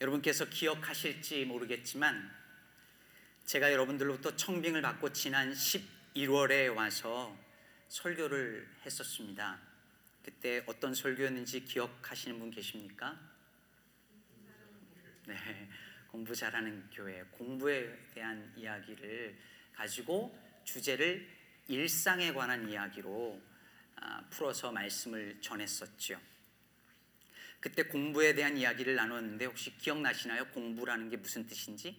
여러분께서 기억하실지 모르겠지만 제가 여러분들로부터 청빙을 받고 지난 11월에 와서 설교를 했었습니다. 그때 어떤 설교였는지 기억하시는 분 계십니까? 네, 공부 잘하는 교회, 공부에 대한 이야기를 가지고 주제를 일상에 관한 이야기로 풀어서 말씀을 전했었죠. 그때 공부에 대한 이야기를 나눴는데 혹시 기억나시나요? 공부라는 게 무슨 뜻인지?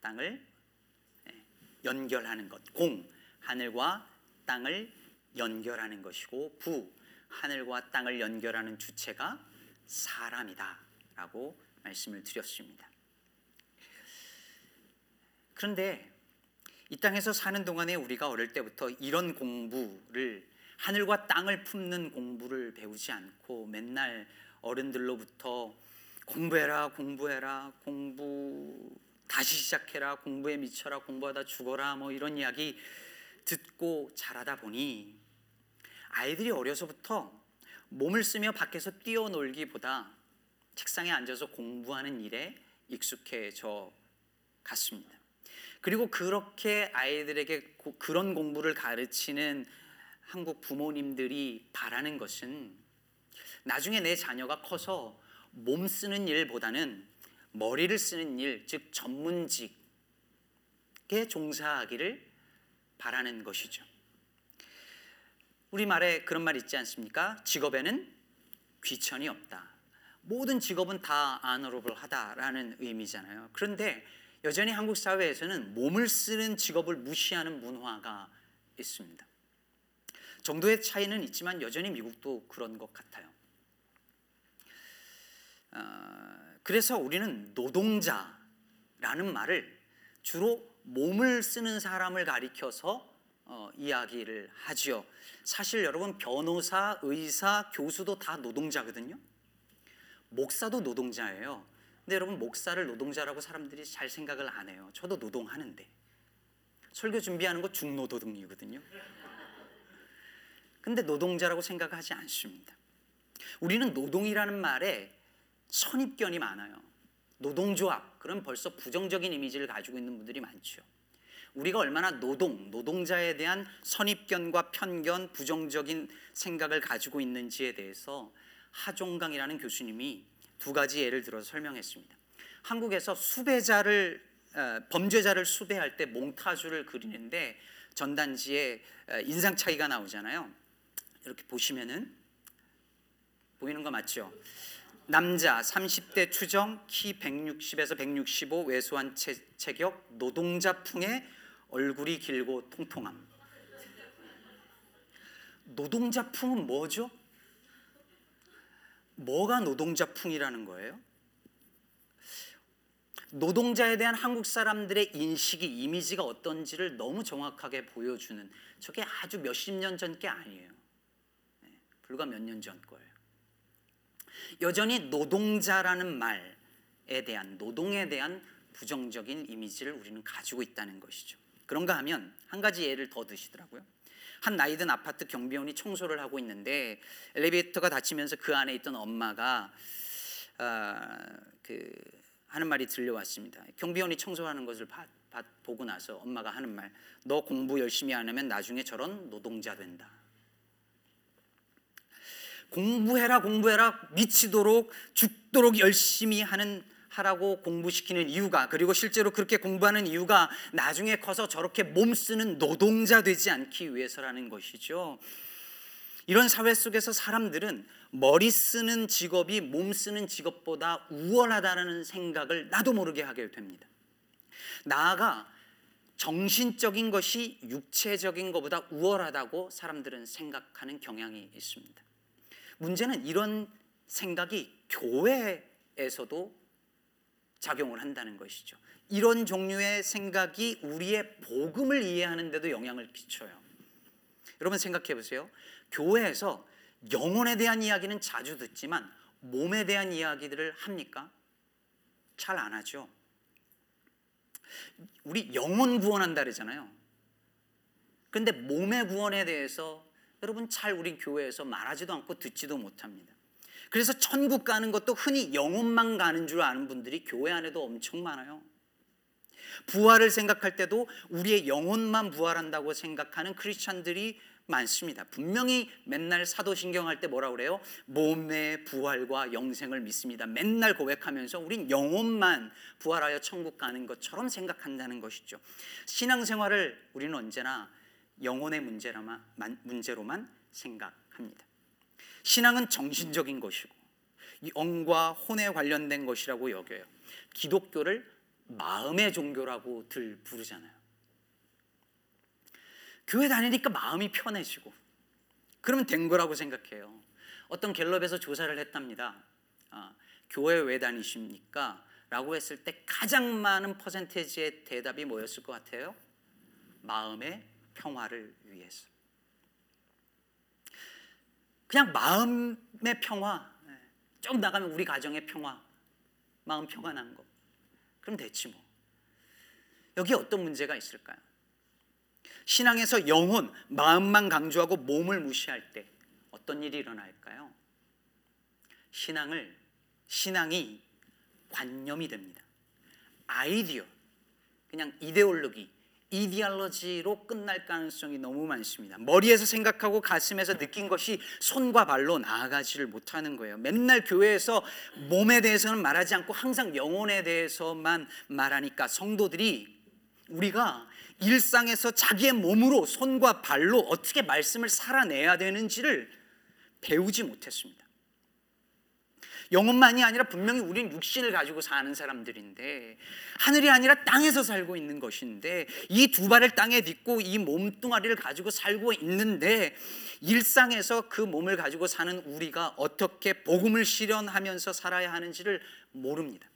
땅을 연결하는 것. 공, 하늘과 땅을 연결하는 것이고, 부, 하늘과 땅을 연결하는 주체가 사람이다 라고 말씀을 드렸습니다. 그런데 이 땅에서 사는 동안에 우리가 어릴 때부터 이런 공부를, 하늘과 땅을 품는 공부를 배우지 않고 맨날 어른들로부터 공부해라, 공부 다시 시작해라, 공부에 미쳐라, 공부하다 죽어라, 뭐 이런 이야기 듣고 자라다 보니 아이들이 어려서부터 몸을 쓰며 밖에서 뛰어놀기보다 책상에 앉아서 공부하는 일에 익숙해져 갔습니다. 그리고 그렇게 아이들에게 그런 공부를 가르치는 한국 부모님들이 바라는 것은 나중에 내 자녀가 커서 몸 쓰는 일보다는 머리를 쓰는 일, 즉 전문직에 종사하기를 바라는 것이죠. 우리말에 그런 말 있지 않습니까? 직업에는 귀천이 없다. 모든 직업은 다 honorable하다라는 의미잖아요. 그런데 여전히 한국 사회에서는 몸을 쓰는 직업을 무시하는 문화가 있습니다. 정도의 차이는 있지만 여전히 미국도 그런 것 같아요. 그래서 우리는 노동자라는 말을 주로 몸을 쓰는 사람을 가리켜서 이야기를 하지요. 사실 여러분, 변호사, 의사, 교수도 다 노동자거든요. 목사도 노동자예요. 근데 여러분, 목사를 노동자라고 사람들이 잘 생각을 안 해요. 저도 노동하는데. 설교 준비하는 거 중노노동이거든요. 근데 노동자라고 생각하지 않습니다. 우리는 노동이라는 말에 선입견이 많아요. 노동조합, 그럼 벌써 부정적인 이미지를 가지고 있는 분들이 많죠. 우리가 얼마나 노동자에 대한 선입견과 편견, 부정적인 생각을 가지고 있는지에 대해서 하종강이라는 교수님이 두 가지 예를 들어서 설명했습니다. 한국에서 범죄자를 수배할 때 몽타주를 그리는데 전단지에 인상 차이가 나오잖아요. 이렇게 보시면은 보이는 거 맞죠? 남자 30대 추정, 키 160에서 165, 왜소한 체격, 노동자풍의 얼굴이 길고 통통함. 노동자풍은 뭐죠? 뭐가 노동자풍이라는 거예요? 노동자에 대한 한국 사람들의 인식이, 이미지가 어떤지를 너무 정확하게 보여주는, 저게 아주 몇십 년 전 게 아니에요. 불과 몇 년 전 거예요. 여전히 노동자라는 말에 대한, 노동에 대한 부정적인 이미지를 우리는 가지고 있다는 것이죠. 그런가 하면 한 가지 예를 더 드시더라고요. 한 나이든 아파트 경비원이 청소를 하고 있는데 엘리베이터가 닫히면서 그 안에 있던 엄마가 하는 말이 들려왔습니다. 경비원이 청소하는 것을 보고 나서 엄마가 하는 말, 너 공부 열심히 안 하면 나중에 저런 노동자 된다. 공부해라 미치도록 죽도록 열심히 하라고 공부시키는 이유가, 그리고 실제로 그렇게 공부하는 이유가 나중에 커서 저렇게 몸쓰는 노동자 되지 않기 위해서라는 것이죠. 이런 사회 속에서 사람들은 머리 쓰는 직업이 몸 쓰는 직업보다 우월하다는 생각을 나도 모르게 하게 됩니다. 나아가 정신적인 것이 육체적인 것보다 우월하다고 사람들은 생각하는 경향이 있습니다. 문제는 이런 생각이 교회에서도 작용을 한다는 것이죠. 이런 종류의 생각이 우리의 복음을 이해하는 데도 영향을 끼쳐요. 여러분 생각해 보세요. 교회에서 영혼에 대한 이야기는 자주 듣지만 몸에 대한 이야기들을 합니까? 잘 안 하죠. 우리 영혼 구원한다 그러잖아요. 그런데 몸의 구원에 대해서 여러분 잘 우리 교회에서 말하지도 않고 듣지도 못합니다. 그래서 천국 가는 것도 흔히 영혼만 가는 줄 아는 분들이 교회 안에도 엄청 많아요. 부활을 생각할 때도 우리의 영혼만 부활한다고 생각하는 크리스찬들이 많습니다. 분명히 맨날 사도신경 할 때 뭐라고 그래요? 몸의 부활과 영생을 믿습니다. 맨날 고백하면서 우린 영혼만 부활하여 천국 가는 것처럼 생각한다는 것이죠. 신앙생활을 우리는 언제나 영혼의 문제로만 생각합니다. 신앙은 정신적인 것이고 영과 혼에 관련된 것이라고 여겨요. 기독교를 마음의 종교라고들 부르잖아요. 교회 다니니까 마음이 편해지고 그러면 된 거라고 생각해요. 어떤 갤럽에서 조사를 했답니다. 교회 왜 다니십니까? 라고 했을 때 가장 많은 퍼센테이지의 대답이 뭐였을 것 같아요? 마음의 평화를 위해서. 그냥 마음의 평화, 좀 나가면 우리 가정의 평화, 마음 평안한 거 그럼 됐지 뭐. 여기 어떤 문제가 있을까요? 신앙에서 영혼, 마음만 강조하고 몸을 무시할 때 어떤 일이 일어날까요? 신앙이 관념이 됩니다. 아이디어, 그냥 이데올로지로 끝날 가능성이 너무 많습니다. 머리에서 생각하고 가슴에서 느낀 것이 손과 발로 나아가지를 못하는 거예요. 맨날 교회에서 몸에 대해서는 말하지 않고 항상 영혼에 대해서만 말하니까 성도들이 우리가 일상에서 자기의 몸으로 손과 발로 어떻게 말씀을 살아내야 되는지를 배우지 못했습니다. 영혼만이 아니라 분명히 우리는 육신을 가지고 사는 사람들인데 하늘이 아니라 땅에서 살고 있는 것인데 이 두 발을 땅에 딛고 이 몸뚱아리를 가지고 살고 있는데 일상에서 그 몸을 가지고 사는 우리가 어떻게 복음을 실현하면서 살아야 하는지를 모릅니다.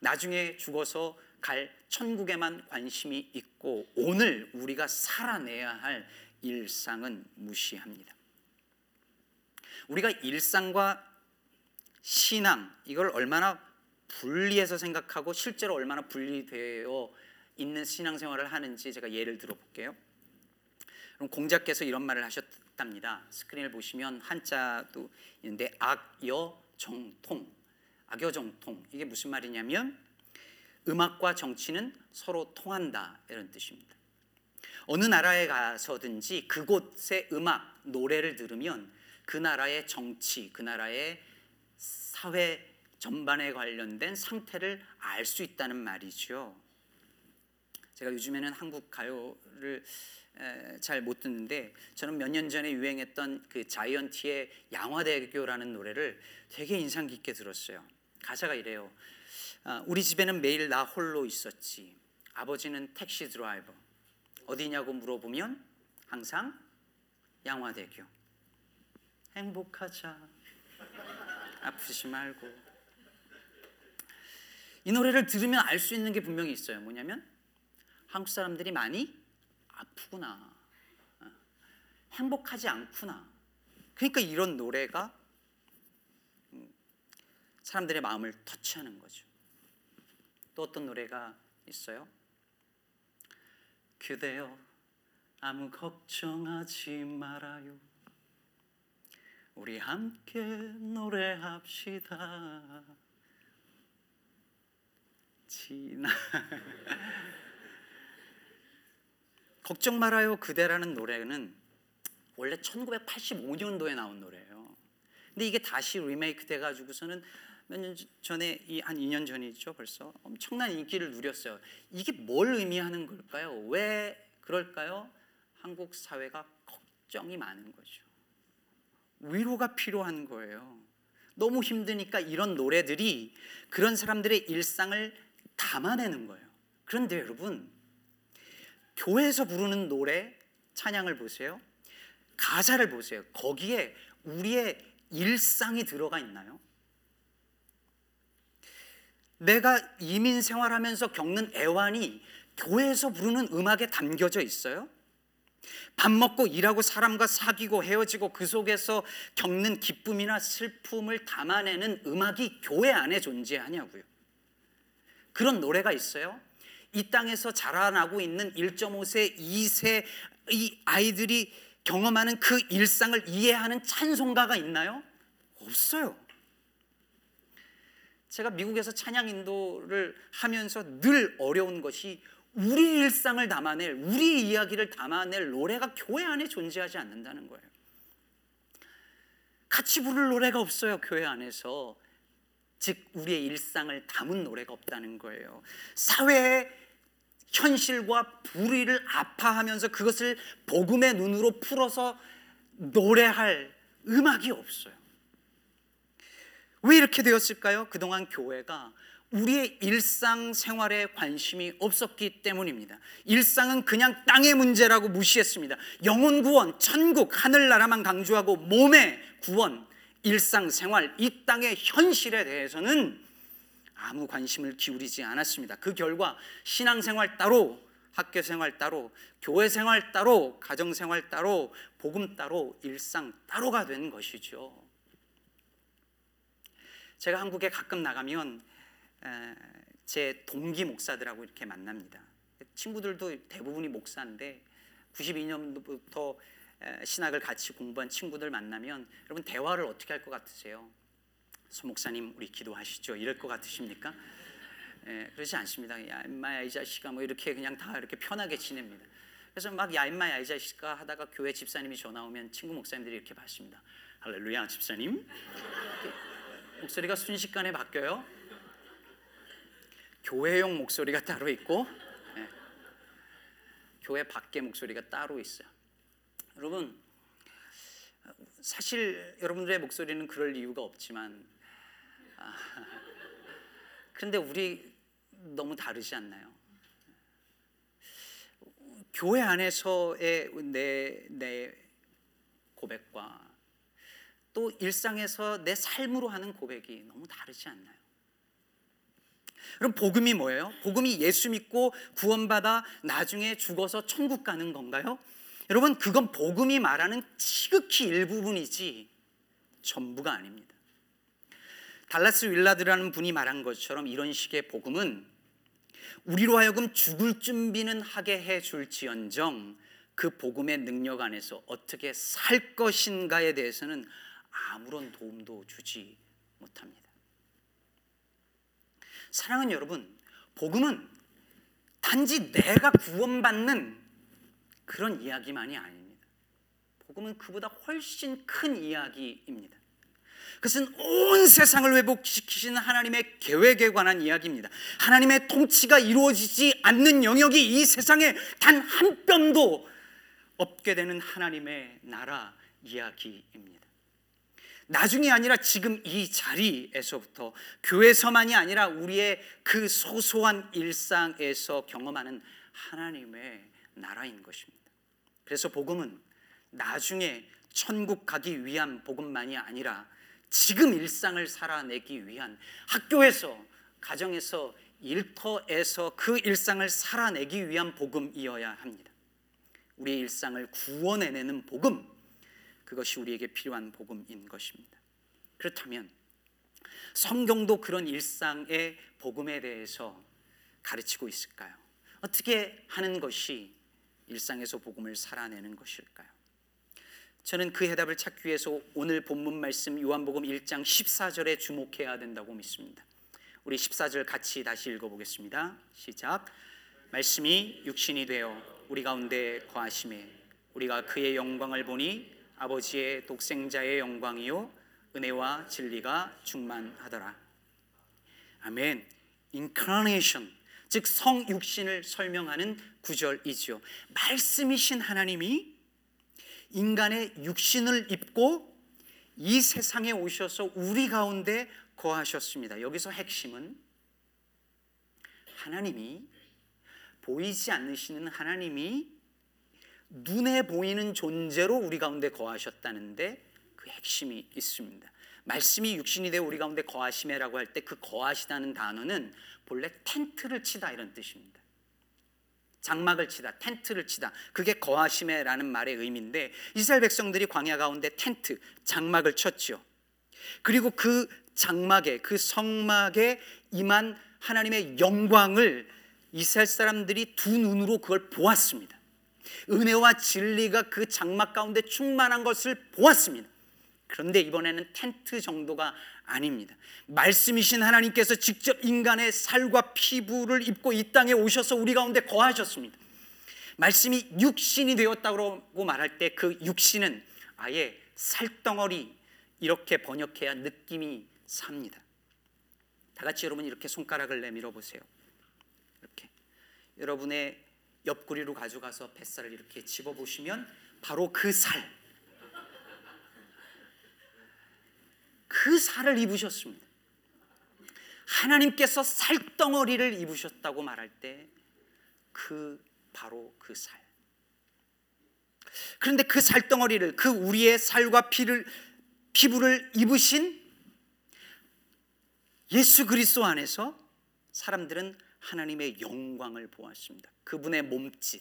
나중에 죽어서 갈 천국에만 관심이 있고 오늘 우리가 살아내야 할 일상은 무시합니다. 우리가 일상과 신앙 이걸 얼마나 분리해서 생각하고 실제로 얼마나 분리되어 있는 신앙생활을 하는지 제가 예를 들어볼게요. 그럼 공자께서 이런 말을 하셨답니다. 스크린을 보시면 한자도 있는데 악여정통, 악여정통 이게 무슨 말이냐면 음악과 정치는 서로 통한다 이런 뜻입니다. 어느 나라에 가서든지 그곳의 음악, 노래를 들으면 그 나라의 정치, 그 나라의 사회 전반에 관련된 상태를 알 수 있다는 말이죠. 제가 요즘에는 한국 가요를 잘 못 듣는데 저는 몇 년 전에 유행했던 그 자이언티의 양화대교라는 노래를 되게 인상 깊게 들었어요. 가사가 이래요. 우리 집에는 매일 나 홀로 있었지. 아버지는 택시 드라이버. 어디냐고 물어보면 항상 양화대교. 행복하자. 아프지 말고. 이 노래를 들으면 알 수 있는 게 분명히 있어요. 뭐냐면 한국 사람들이 많이 아프구나. 행복하지 않구나. 그러니까 이런 노래가 사람들의 마음을 터치하는 거죠. 또 어떤 노래가 있어요? 그대여 아무 걱정하지 말아요. 우리 함께 노래합시다. 지나 걱정 말아요 그대라는 노래는 원래 1985년도에 나온 노래예요. 근데 이게 다시 리메이크 돼가지고서는 몇 년 전에, 한 2년 전이죠 벌써 엄청난 인기를 누렸어요. 이게 뭘 의미하는 걸까요? 왜 그럴까요? 한국 사회가 걱정이 많은 거죠. 위로가 필요한 거예요. 너무 힘드니까 이런 노래들이 그런 사람들의 일상을 담아내는 거예요. 그런데 여러분, 교회에서 부르는 노래, 찬양을 보세요. 가사를 보세요. 거기에 우리의 일상이 들어가 있나요? 내가 이민 생활하면서 겪는 애환이 교회에서 부르는 음악에 담겨져 있어요? 밥 먹고 일하고 사람과 사귀고 헤어지고 그 속에서 겪는 기쁨이나 슬픔을 담아내는 음악이 교회 안에 존재하냐고요? 그런 노래가 있어요? 이 땅에서 자라나고 있는 1.5세, 2세 이 아이들이 경험하는 그 일상을 이해하는 찬송가가 있나요? 없어요. 제가 미국에서 찬양 인도를 하면서 늘 어려운 것이 우리 일상을 담아낼, 우리 이야기를 담아낼 노래가 교회 안에 존재하지 않는다는 거예요. 같이 부를 노래가 없어요. 교회 안에서. 즉 우리의 일상을 담은 노래가 없다는 거예요. 사회의 현실과 불의를 아파하면서 그것을 복음의 눈으로 풀어서 노래할 음악이 없어요. 왜 이렇게 되었을까요? 그동안 교회가 우리의 일상생활에 관심이 없었기 때문입니다. 일상은 그냥 땅의 문제라고 무시했습니다. 영혼구원, 천국, 하늘나라만 강조하고 몸의 구원, 일상생활, 이 땅의 현실에 대해서는 아무 관심을 기울이지 않았습니다. 그 결과 신앙생활 따로, 학교생활 따로, 교회생활 따로, 가정생활 따로, 복음 따로, 일상 따로가 된 것이죠. 제가 한국에 가끔 나가면 제 동기 목사들하고 이렇게 만납니다. 친구들도 대부분이 목사인데 92년부터 신학을 같이 공부한 친구들 만나면 여러분 대화를 어떻게 할 것 같으세요? 손 목사님 우리 기도하시죠 이럴 것 같으십니까? 그러지 않습니다. 야 인마야 이 자식아 뭐 이렇게 그냥 다 이렇게 편하게 지냅니다. 그래서 막 야 인마야 이 자식아 하다가 교회 집사님이 전화오면 친구 목사님들이 이렇게 받습니다. 할렐루야 집사님 목소리가 순식간에 바뀌어요. 교회용 목소리가 따로 있고 교회 밖의 목소리가 따로 있어요. 여러분 사실 여러분들의 목소리는 그럴 이유가 없지만 근데 우리 너무 다르지 않나요? 교회 안에서의 내 고백과 또 일상에서 내 삶으로 하는 고백이 너무 다르지 않나요? 그럼 복음이 뭐예요? 복음이 예수 믿고 구원받아 나중에 죽어서 천국 가는 건가요? 여러분 그건 복음이 말하는 지극히 일부분이지 전부가 아닙니다. 달라스 윌라드라는 분이 말한 것처럼 이런 식의 복음은 우리로 하여금 죽을 준비는 하게 해줄지언정 그 복음의 능력 안에서 어떻게 살 것인가에 대해서는 아무런 도움도 주지 못합니다. 사랑하는 여러분, 복음은 단지 내가 구원받는 그런 이야기만이 아닙니다. 복음은 그보다 훨씬 큰 이야기입니다. 그것은 온 세상을 회복시키시는 하나님의 계획에 관한 이야기입니다. 하나님의 통치가 이루어지지 않는 영역이 이 세상에 단 한 뼘도 없게 되는 하나님의 나라 이야기입니다. 나중이 아니라 지금 이 자리에서부터 교회에서만이 아니라 우리의 그 소소한 일상에서 경험하는 하나님의 나라인 것입니다. 그래서 복음은 나중에 천국 가기 위한 복음만이 아니라 지금 일상을 살아내기 위한 학교에서, 가정에서, 일터에서 그 일상을 살아내기 위한 복음이어야 합니다. 우리의 일상을 구원해내는 복음, 그것이 우리에게 필요한 복음인 것입니다. 그렇다면 성경도 그런 일상의 복음에 대해서 가르치고 있을까요? 어떻게 하는 것이 일상에서 복음을 살아내는 것일까요? 저는 그 해답을 찾기 위해서 오늘 본문 말씀 요한복음 1장 14절에 주목해야 된다고 믿습니다. 우리 14절 같이 다시 읽어보겠습니다. 시작. 말씀이 육신이 되어 우리 가운데 거하심에 우리가 그의 영광을 보니 아버지의 독생자의 영광이요 은혜와 진리가 충만하더라. 아멘. 인카네이션, 즉 성육신을 설명하는 구절이지요. 말씀이신 하나님이 인간의 육신을 입고 이 세상에 오셔서 우리 가운데 거하셨습니다. 여기서 핵심은 하나님이, 보이지 않으시는 하나님이 눈에 보이는 존재로 우리 가운데 거하셨다는데 그 핵심이 있습니다. 말씀이 육신이 되어 우리 가운데 거하시매라고 할 때 그 거하시다는 단어는 본래 텐트를 치다 이런 뜻입니다. 장막을 치다, 텐트를 치다, 그게 거하시매라는 말의 의미인데 이스라엘 백성들이 광야 가운데 텐트, 장막을 쳤죠. 그리고 그 장막에, 그 성막에 임한 하나님의 영광을 이스라엘 사람들이 두 눈으로 그걸 보았습니다. 은혜와 진리가 그 장막 가운데 충만한 것을 보았습니다. 그런데 이번에는 텐트 정도가 아닙니다. 말씀이신 하나님께서 직접 인간의 살과 피부를 입고 이 땅에 오셔서 우리 가운데 거하셨습니다. 말씀이 육신이 되었다고 말할 때 그 육신은 아예 살덩어리, 이렇게 번역해야 느낌이 삽니다. 다 같이 여러분 이렇게 손가락을 내밀어 보세요. 이렇게 여러분의 옆구리로 가져가서 뱃살을 이렇게 집어보시면 바로 그 살, 그 살을 입으셨습니다. 하나님께서 살덩어리를 입으셨다고 말할 때 그 바로 그 살. 그런데 그 살덩어리를, 그 우리의 살과 피부를 입으신 예수 그리스도 안에서 사람들은 하나님의 영광을 보았습니다. 그분의 몸짓,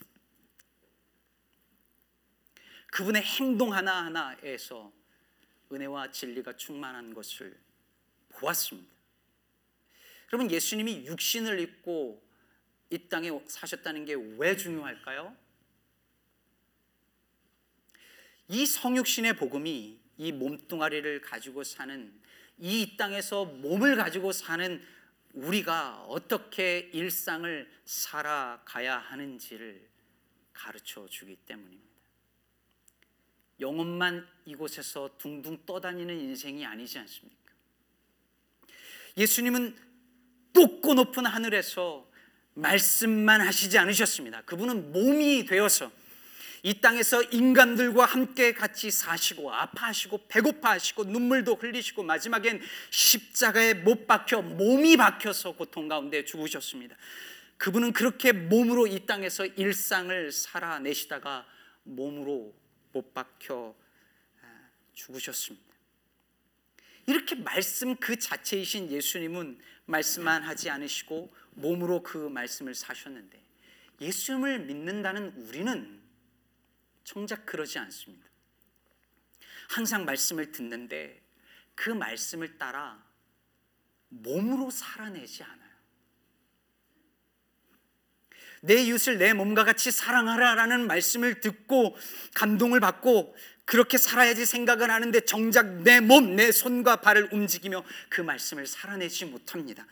그분의 행동 하나하나에서 은혜와 진리가 충만한 것을 보았습니다. 여러분, 예수님이 육신을 입고 이 땅에 사셨다는 게 왜 중요할까요? 이 성육신의 복음이 이 몸뚱아리를 가지고 사는, 이 땅에서 몸을 가지고 사는 우리가 어떻게 일상을 살아가야 하는지를 가르쳐 주기 때문입니다. 영혼만 이곳에서 둥둥 떠다니는 인생이 아니지 않습니까? 예수님은 높고 높은 하늘에서 말씀만 하시지 않으셨습니다. 그분은 몸이 되어서 이 땅에서 인간들과 함께 같이 사시고, 아파하시고, 배고파하시고, 눈물도 흘리시고, 마지막엔 십자가에 못 박혀 몸이 박혀서 고통 가운데 죽으셨습니다. 그분은 그렇게 몸으로 이 땅에서 일상을 살아내시다가 몸으로 못 박혀 죽으셨습니다. 이렇게 말씀 그 자체이신 예수님은 말씀만 하지 않으시고 몸으로 그 말씀을 사셨는데, 예수님을 믿는다는 우리는 정작 그러지 않습니다. 항상 말씀을 듣는데 그 말씀을 따라 몸으로 살아내지 않아요. 내 이웃을 내 몸과 같이 사랑하라라는 말씀을 듣고 감동을 받고 그렇게 살아야지 생각을 하는데, 정작 내 몸, 내 손과 발을 움직이며 그 말씀을 살아내지 못합니다.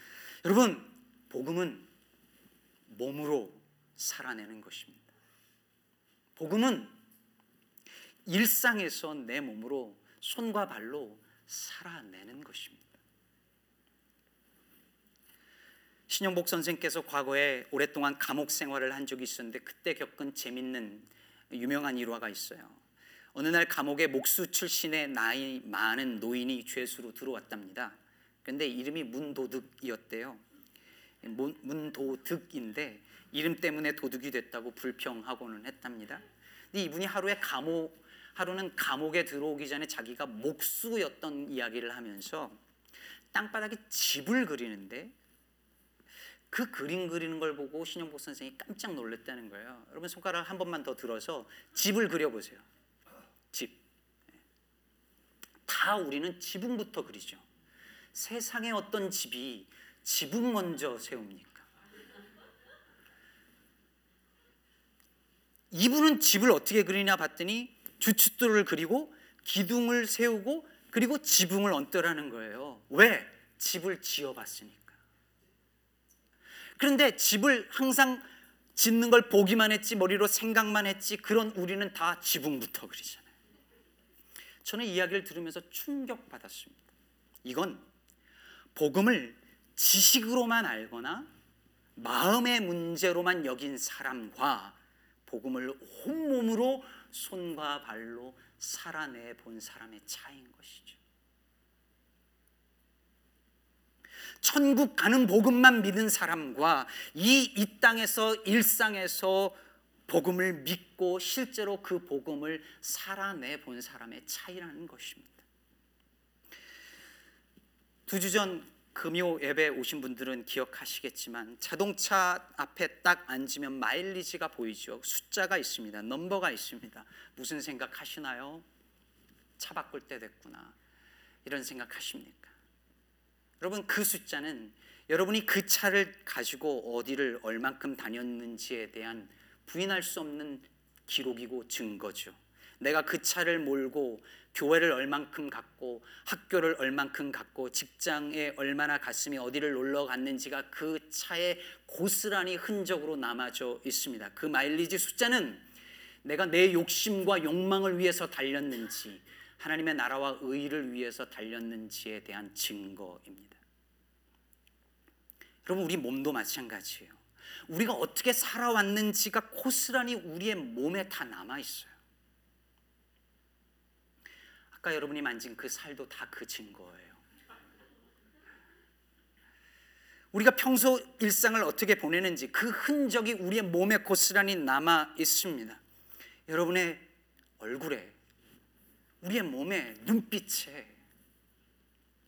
여러분, 복음은 몸으로 살아내는 것입니다. 복음은 일상에서 내 몸으로, 손과 발로 살아내는 것입니다. 신영복 선생께서 과거에 오랫동안 감옥 생활을 한 적이 있었는데, 그때 겪은 재밌는 유명한 일화가 있어요. 어느 날 감옥에 목수 출신의 나이 많은 노인이 죄수로 들어왔답니다. 그런데 이름이 문도득이었대요. 문도득인데 이름 때문에 도둑이 됐다고 불평하고는 했답니다. 근데 이분이 하루는 감옥에 들어오기 전에 자기가 목수였던 이야기를 하면서 땅바닥에 집을 그리는데, 그 그림 그리는 걸 보고 신영복 선생이 깜짝 놀랐다는 거예요. 여러분, 손가락 한 번만 더 들어서 집을 그려보세요. 집. 다 우리는 지붕부터 그리죠. 세상에 어떤 집이 지붕 먼저 세웁니까? 이분은 집을 어떻게 그리냐 봤더니 주춧돌을 그리고 기둥을 세우고 그리고 지붕을 얹더라는 거예요. 왜? 집을 지어봤으니까. 그런데 집을 항상 짓는 걸 보기만 했지, 머리로 생각만 했지, 그런 우리는 다 지붕부터 그리잖아요. 저는 이야기를 들으면서 충격받았습니다. 이건 복음을 지식으로만 알거나 마음의 문제로만 여긴 사람과 복음을 온몸으로 손과 발로 살아내 본 사람의 차이인 것이죠. 천국 가는 복음만 믿은 사람과 이 땅에서 일상에서 복음을 믿고 실제로 그 복음을 살아내 본 사람의 차이라는 것입니다. 2주 전 금요 예배 오신 분들은 기억하시겠지만, 자동차 앞에 딱 앉으면 마일리지가 보이죠. 숫자가 있습니다. 넘버가 있습니다. 무슨 생각 하시나요? 차 바꿀 때 됐구나, 이런 생각 하십니까? 여러분, 그 숫자는 여러분이 그 차를 가지고 어디를 얼만큼 다녔는지에 대한 부인할 수 없는 기록이고 증거죠. 내가 그 차를 몰고 교회를 얼만큼 갔고 학교를 얼만큼 갔고 직장에 얼마나 갔으며 어디를 놀러 갔는지가 그 차에 고스란히 흔적으로 남아져 있습니다. 그 마일리지 숫자는 내가 내 욕심과 욕망을 위해서 달렸는지 하나님의 나라와 의의를 위해서 달렸는지에 대한 증거입니다. 여러분, 우리 몸도 마찬가지예요. 우리가 어떻게 살아왔는지가 고스란히 우리의 몸에 다 남아있어요. 아까 여러분이 만진 그 살도 다 그 증거예요. 우리가 평소 일상을 어떻게 보내는지 그 흔적이 우리의 몸에 고스란히 남아있습니다. 여러분의 얼굴에, 우리의 몸에, 눈빛에,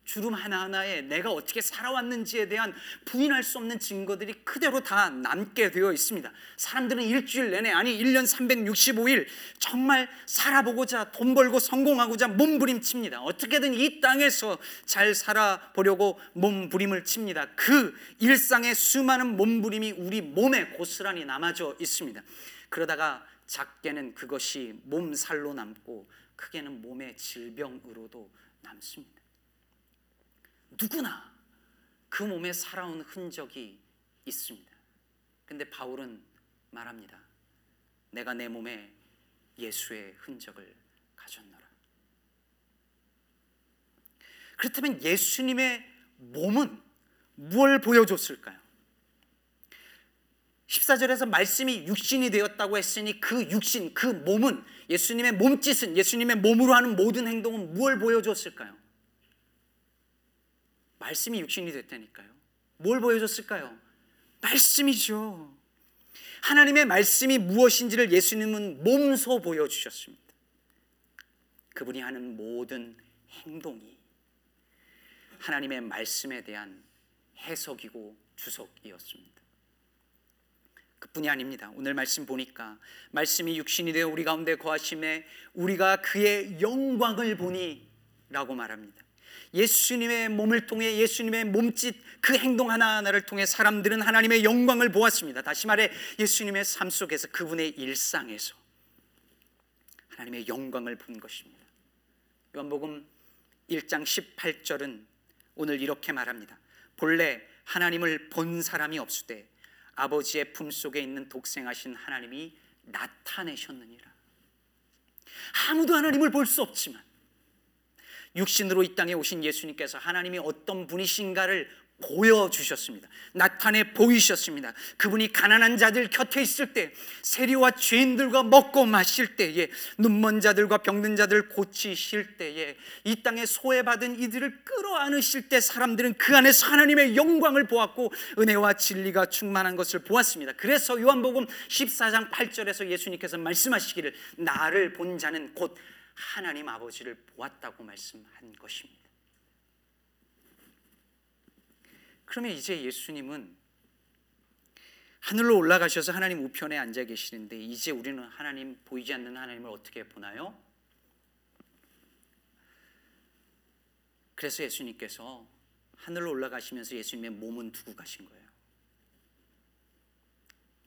주름 하나하나에 내가 어떻게 살아왔는지에 대한 부인할 수 없는 증거들이 그대로 다 남게 되어 있습니다. 사람들은 일주일 내내, 아니 1년 365일 정말 살아보고자, 돈 벌고 성공하고자 몸부림칩니다. 어떻게든 이 땅에서 잘 살아보려고 몸부림을 칩니다. 그 일상의 수많은 몸부림이 우리 몸에 고스란히 남아져 있습니다. 그러다가 작게는 그것이 몸살로 남고 크게는 몸의 질병으로도 남습니다. 누구나 그 몸에 살아온 흔적이 있습니다. 근데 바울은 말합니다. 내가 내 몸에 예수의 흔적을 가졌노라. 그렇다면 예수님의 몸은 무엇을 보여줬을까요? 14절에서 말씀이 육신이 되었다고 했으니 그 육신, 그 몸은, 예수님의 몸짓은, 예수님의 몸으로 하는 모든 행동은 무엇을 보여줬을까요? 말씀이 육신이 됐다니까요. 뭘 보여줬을까요? 말씀이죠. 하나님의 말씀이 무엇인지를 예수님은 몸소 보여주셨습니다. 그분이 하는 모든 행동이 하나님의 말씀에 대한 해석이고 주석이었습니다. 그뿐이 아닙니다. 오늘 말씀 보니까 말씀이 육신이 되어 우리 가운데 거하심에 우리가 그의 영광을 보니 라고 말합니다. 예수님의 몸을 통해, 예수님의 몸짓, 그 행동 하나하나를 통해 사람들은 하나님의 영광을 보았습니다. 다시 말해 예수님의 삶 속에서, 그분의 일상에서 하나님의 영광을 본 것입니다. 요한복음 1장 18절은 오늘 이렇게 말합니다. 본래 하나님을 본 사람이 없으되 아버지의 품속에 있는 독생하신 하나님이 나타내셨느니라. 아무도 하나님을 볼 수 없지만 육신으로 이 땅에 오신 예수님께서 하나님이 어떤 분이신가를 보여주셨습니다. 나타내 보이셨습니다. 그분이 가난한 자들 곁에 있을 때, 세리와 죄인들과 먹고 마실 때에, 눈먼 자들과 병든 자들 고치실 때에, 이 땅에 소외받은 이들을 끌어안으실 때 사람들은 그 안에서 하나님의 영광을 보았고 은혜와 진리가 충만한 것을 보았습니다. 그래서 요한복음 14장 8절에서 예수님께서 말씀하시기를 나를 본 자는 곧 하나님 아버지를 보았다고 말씀한 것입니다. 그러면 이제 예수님은 하늘로 올라가셔서 하나님 우편에 앉아 계시는데, 이제 우리는 하나님, 보이지 않는 하나님을 어떻게 보나요? 그래서 예수님께서 하늘로 올라가시면서 예수님의 몸은 두고 가신 거예요.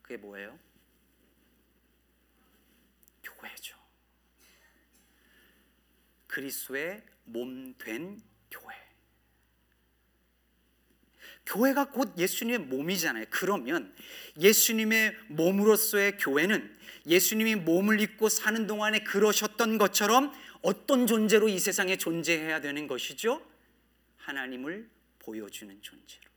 그게 뭐예요? 교회죠. 그리스도의 몸된 교회. 교회가 곧 예수님의 몸이잖아요. 그러면 예수님의 몸으로서의 교회는 예수님이 몸을 입고 사는 동안에 그러셨던 것처럼 어떤 존재로 이 세상에 존재해야 되는 것이죠? 하나님을 보여주는 존재로.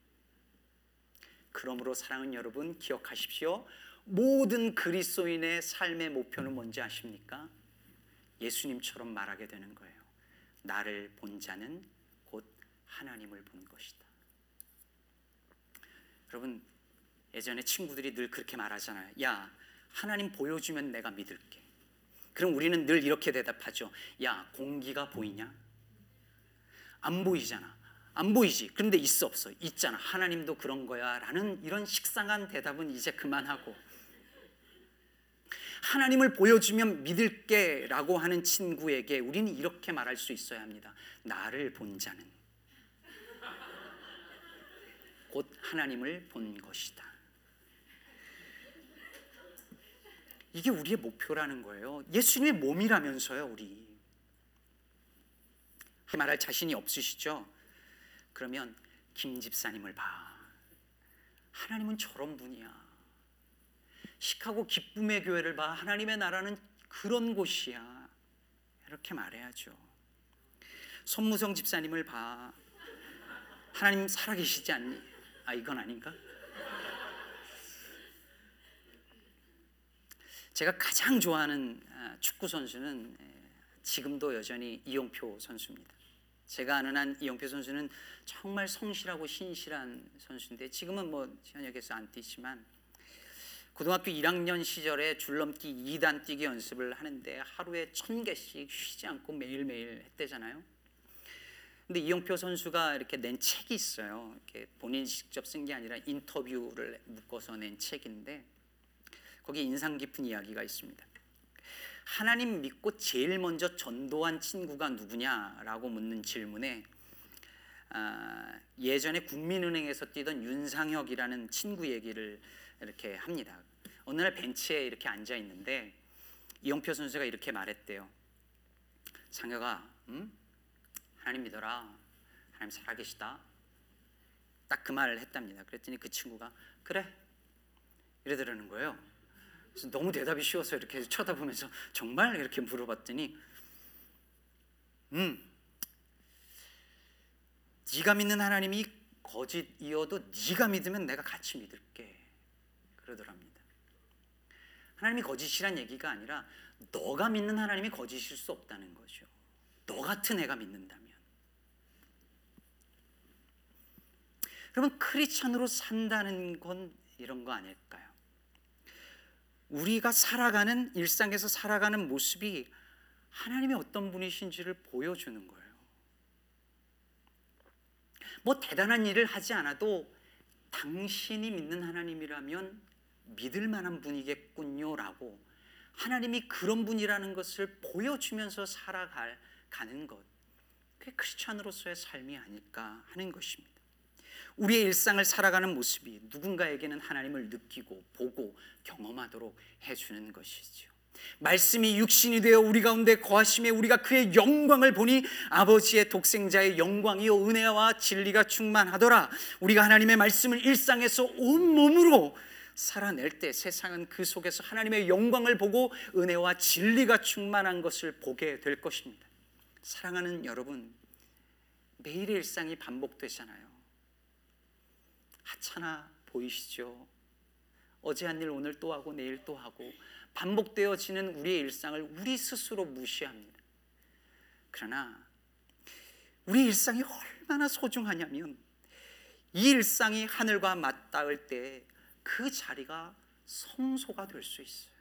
그러므로 사랑하는 여러분, 기억하십시오. 모든 그리스도인의 삶의 목표는 뭔지 아십니까? 예수님처럼 말하게 되는 거예요. 나를 본 자는 곧 하나님을 본 것이다. 여러분, 예전에 친구들이 늘 그렇게 말하잖아요. 야, 하나님 보여주면 내가 믿을게. 그럼 우리는 늘 이렇게 대답하죠. 야, 공기가 보이냐? 안 보이잖아. 안 보이지. 그런데 있어 없어? 있잖아. 하나님도 그런 거야 라는 이런 식상한 대답은 이제 그만하고, 하나님을 보여주면 믿을게 라고 하는 친구에게 우리는 이렇게 말할 수 있어야 합니다. 나를 본 자는 곧 하나님을 본 것이다. 이게 우리의 목표라는 거예요. 예수님의 몸이라면서요, 우리. 말할 자신이 없으시죠? 그러면 김 집사님을 봐. 하나님은 저런 분이야. 시카고 기쁨의 교회를 봐. 하나님의 나라는 그런 곳이야. 이렇게 말해야죠. 손무성 집사님을 봐. 하나님 살아계시지 않니? 아, 이건 아닌가? 제가 가장 좋아하는 축구 선수는 지금도 여전히 이용표 선수입니다. 제가 아는 한 이용표 선수는 정말 성실하고 신실한 선수인데, 지금은 뭐 현역에서 안 뛰지만 고등학교 1학년 시절에 줄넘기 2단 뛰기 연습을 하는데 하루에 1000개씩 쉬지 않고 매일매일 했대잖아요. 근데 이용표 선수가 이렇게 낸 책이 있어요. 이렇게 본인이 직접 쓴 게 아니라 인터뷰를 묶어서 낸 책인데 거기 인상 깊은 이야기가 있습니다. 하나님 믿고 제일 먼저 전도한 친구가 누구냐라고 묻는 질문에 예전에 국민은행에서 뛰던 윤상혁이라는 친구 얘기를 이렇게 합니다. 어느 날 벤치에 이렇게 앉아 있는데 이영표 선수가 이렇게 말했대요. 상혁아, 하나님 믿어라. 하나님 살아계시다. 딱 그 말을 했답니다. 그랬더니 그 친구가 그래 이러더라는 거예요. 너무 대답이 쉬워서 이렇게 쳐다보면서 정말 이렇게 물어봤더니 네가 믿는 하나님이 거짓이어도 네가 믿으면 내가 같이 믿을게 그러더랍니다. 하나님이 거짓이란 얘기가 아니라 너가 믿는 하나님이 거짓일 수 없다는 거죠. 너 같은 애가 믿는다면. 그러면 크리스천으로 산다는 건 이런 거 아닐까요? 우리가 살아가는 일상에서 살아가는 모습이 하나님이 어떤 분이신지를 보여주는 거예요. 뭐 대단한 일을 하지 않아도 당신이 믿는 하나님이라면 믿을 만한 분이겠군요라고 하나님이 그런 분이라는 것을 보여주면서 살아가는 것, 그게 크리스찬으로서의 삶이 아닐까 하는 것입니다. 우리의 일상을 살아가는 모습이 누군가에게는 하나님을 느끼고 보고 경험하도록 해주는 것이죠. 말씀이 육신이 되어 우리 가운데 거하심에 우리가 그의 영광을 보니 아버지의 독생자의 영광이요 은혜와 진리가 충만하더라. 우리가 하나님의 말씀을 일상에서 온몸으로 살아낼 때 세상은 그 속에서 하나님의 영광을 보고 은혜와 진리가 충만한 것을 보게 될 것입니다. 사랑하는 여러분, 매일의 일상이 반복되잖아요. 하찮아 보이시죠? 어제 한 일 오늘 또 하고 내일 또 하고 반복되어지는 우리의 일상을 우리 스스로 무시합니다. 그러나 우리 일상이 얼마나 소중하냐면 이 일상이 하늘과 맞닿을 때 그 자리가 성소가 될 수 있어요.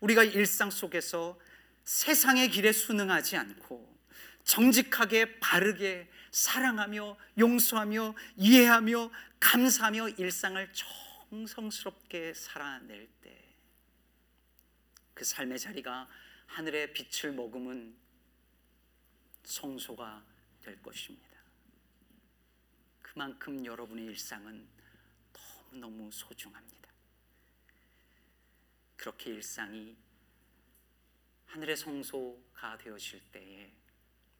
우리가 일상 속에서 세상의 길에 순응하지 않고 정직하게 바르게 사랑하며 용서하며 이해하며 감사하며 일상을 정성스럽게 살아낼 때 그 삶의 자리가 하늘의 빛을 머금은 성소가 될 것입니다. 그만큼 여러분의 일상은 너무너무 소중합니다. 그렇게 일상이 하늘의 성소가 되어질 때에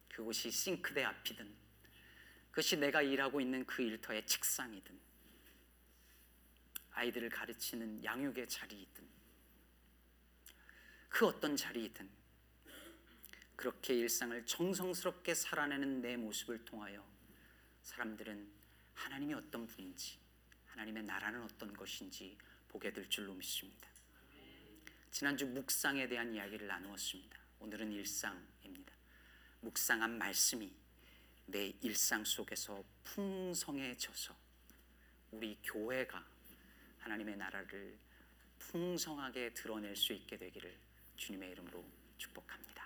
그곳이 싱크대 앞이든 그것이 내가 일하고 있는 그 일터의 책상이든 아이들을 가르치는 양육의 자리이든 그 어떤 자리이든 그렇게 일상을 정성스럽게 살아내는 내 모습을 통하여 사람들은 하나님이 어떤 분인지 하나님의 나라는 어떤 것인지 보게 될 줄로 믿습니다. 지난주 묵상에 대한 이야기를 나누었습니다. 오늘은 일상입니다. 묵상한 말씀이 내 일상 속에서 풍성해져서 우리 교회가 하나님의 나라를 풍성하게 드러낼 수 있게 되기를 주님의 이름으로 축복합니다.